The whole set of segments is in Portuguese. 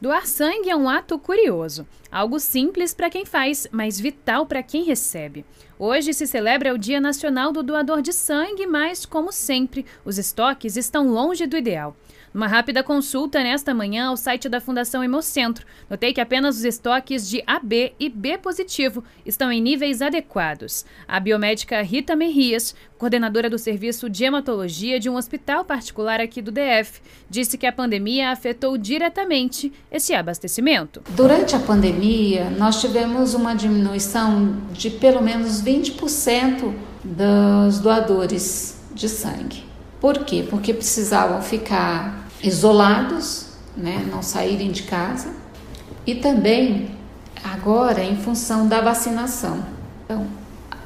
Doar sangue é um ato curioso, algo simples para quem faz, mas vital para quem recebe. Hoje se celebra o Dia Nacional do Doador de Sangue, mas, como sempre, os estoques estão longe do ideal. Numa rápida consulta nesta manhã ao site da Fundação Hemocentro, notei que apenas os estoques de AB e B positivo estão em níveis adequados. A biomédica Rita Merrias, coordenadora do serviço de hematologia de um hospital particular aqui do DF, disse que a pandemia afetou diretamente esse abastecimento. Durante a pandemia, nós tivemos uma diminuição de pelo menos 20% dos doadores de sangue. Por quê? Porque precisavam ficar isolados, né, não saírem de casa, e também agora em função da vacinação. Então,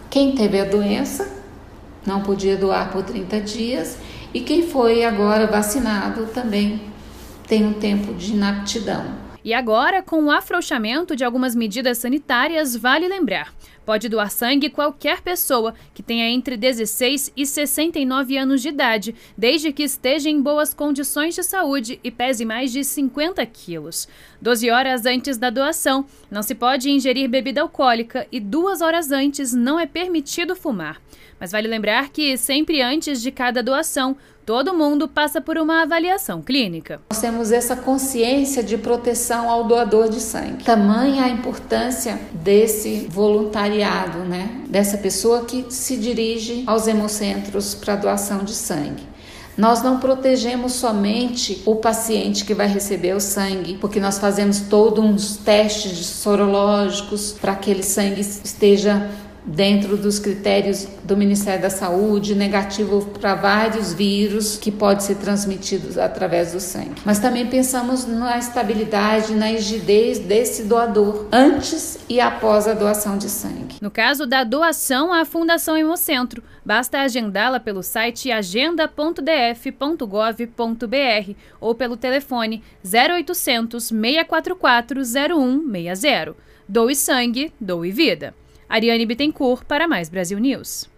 quem teve a doença não podia doar por 30 dias e quem foi agora vacinado também tem um tempo de inaptidão. E agora, com o afrouxamento de algumas medidas sanitárias, vale lembrar, pode doar sangue qualquer pessoa que tenha entre 16 e 69 anos de idade, desde que esteja em boas condições de saúde e pese mais de 50 quilos. 12 horas antes da doação, não se pode ingerir bebida alcoólica e 2 horas antes não é permitido fumar. Mas vale lembrar que sempre antes de cada doação, todo mundo passa por uma avaliação clínica. Nós temos essa consciência de proteção ao doador de sangue. Tamanha a importância desse voluntariado, né? Dessa pessoa que se dirige aos hemocentros para doação de sangue. Nós não protegemos somente o paciente que vai receber o sangue, porque nós fazemos todos uns testes sorológicos para que aquele sangue esteja dentro dos critérios do Ministério da Saúde, negativo para vários vírus que podem ser transmitidos através do sangue. Mas também pensamos na estabilidade, na rigidez desse doador, antes e após a doação de sangue. No caso da doação à Fundação Hemocentro, basta agendá-la pelo site agenda.df.gov.br ou pelo telefone 0800 644 0160. Doe sangue, doe vida. Ariane Bittencourt para mais Brasil News.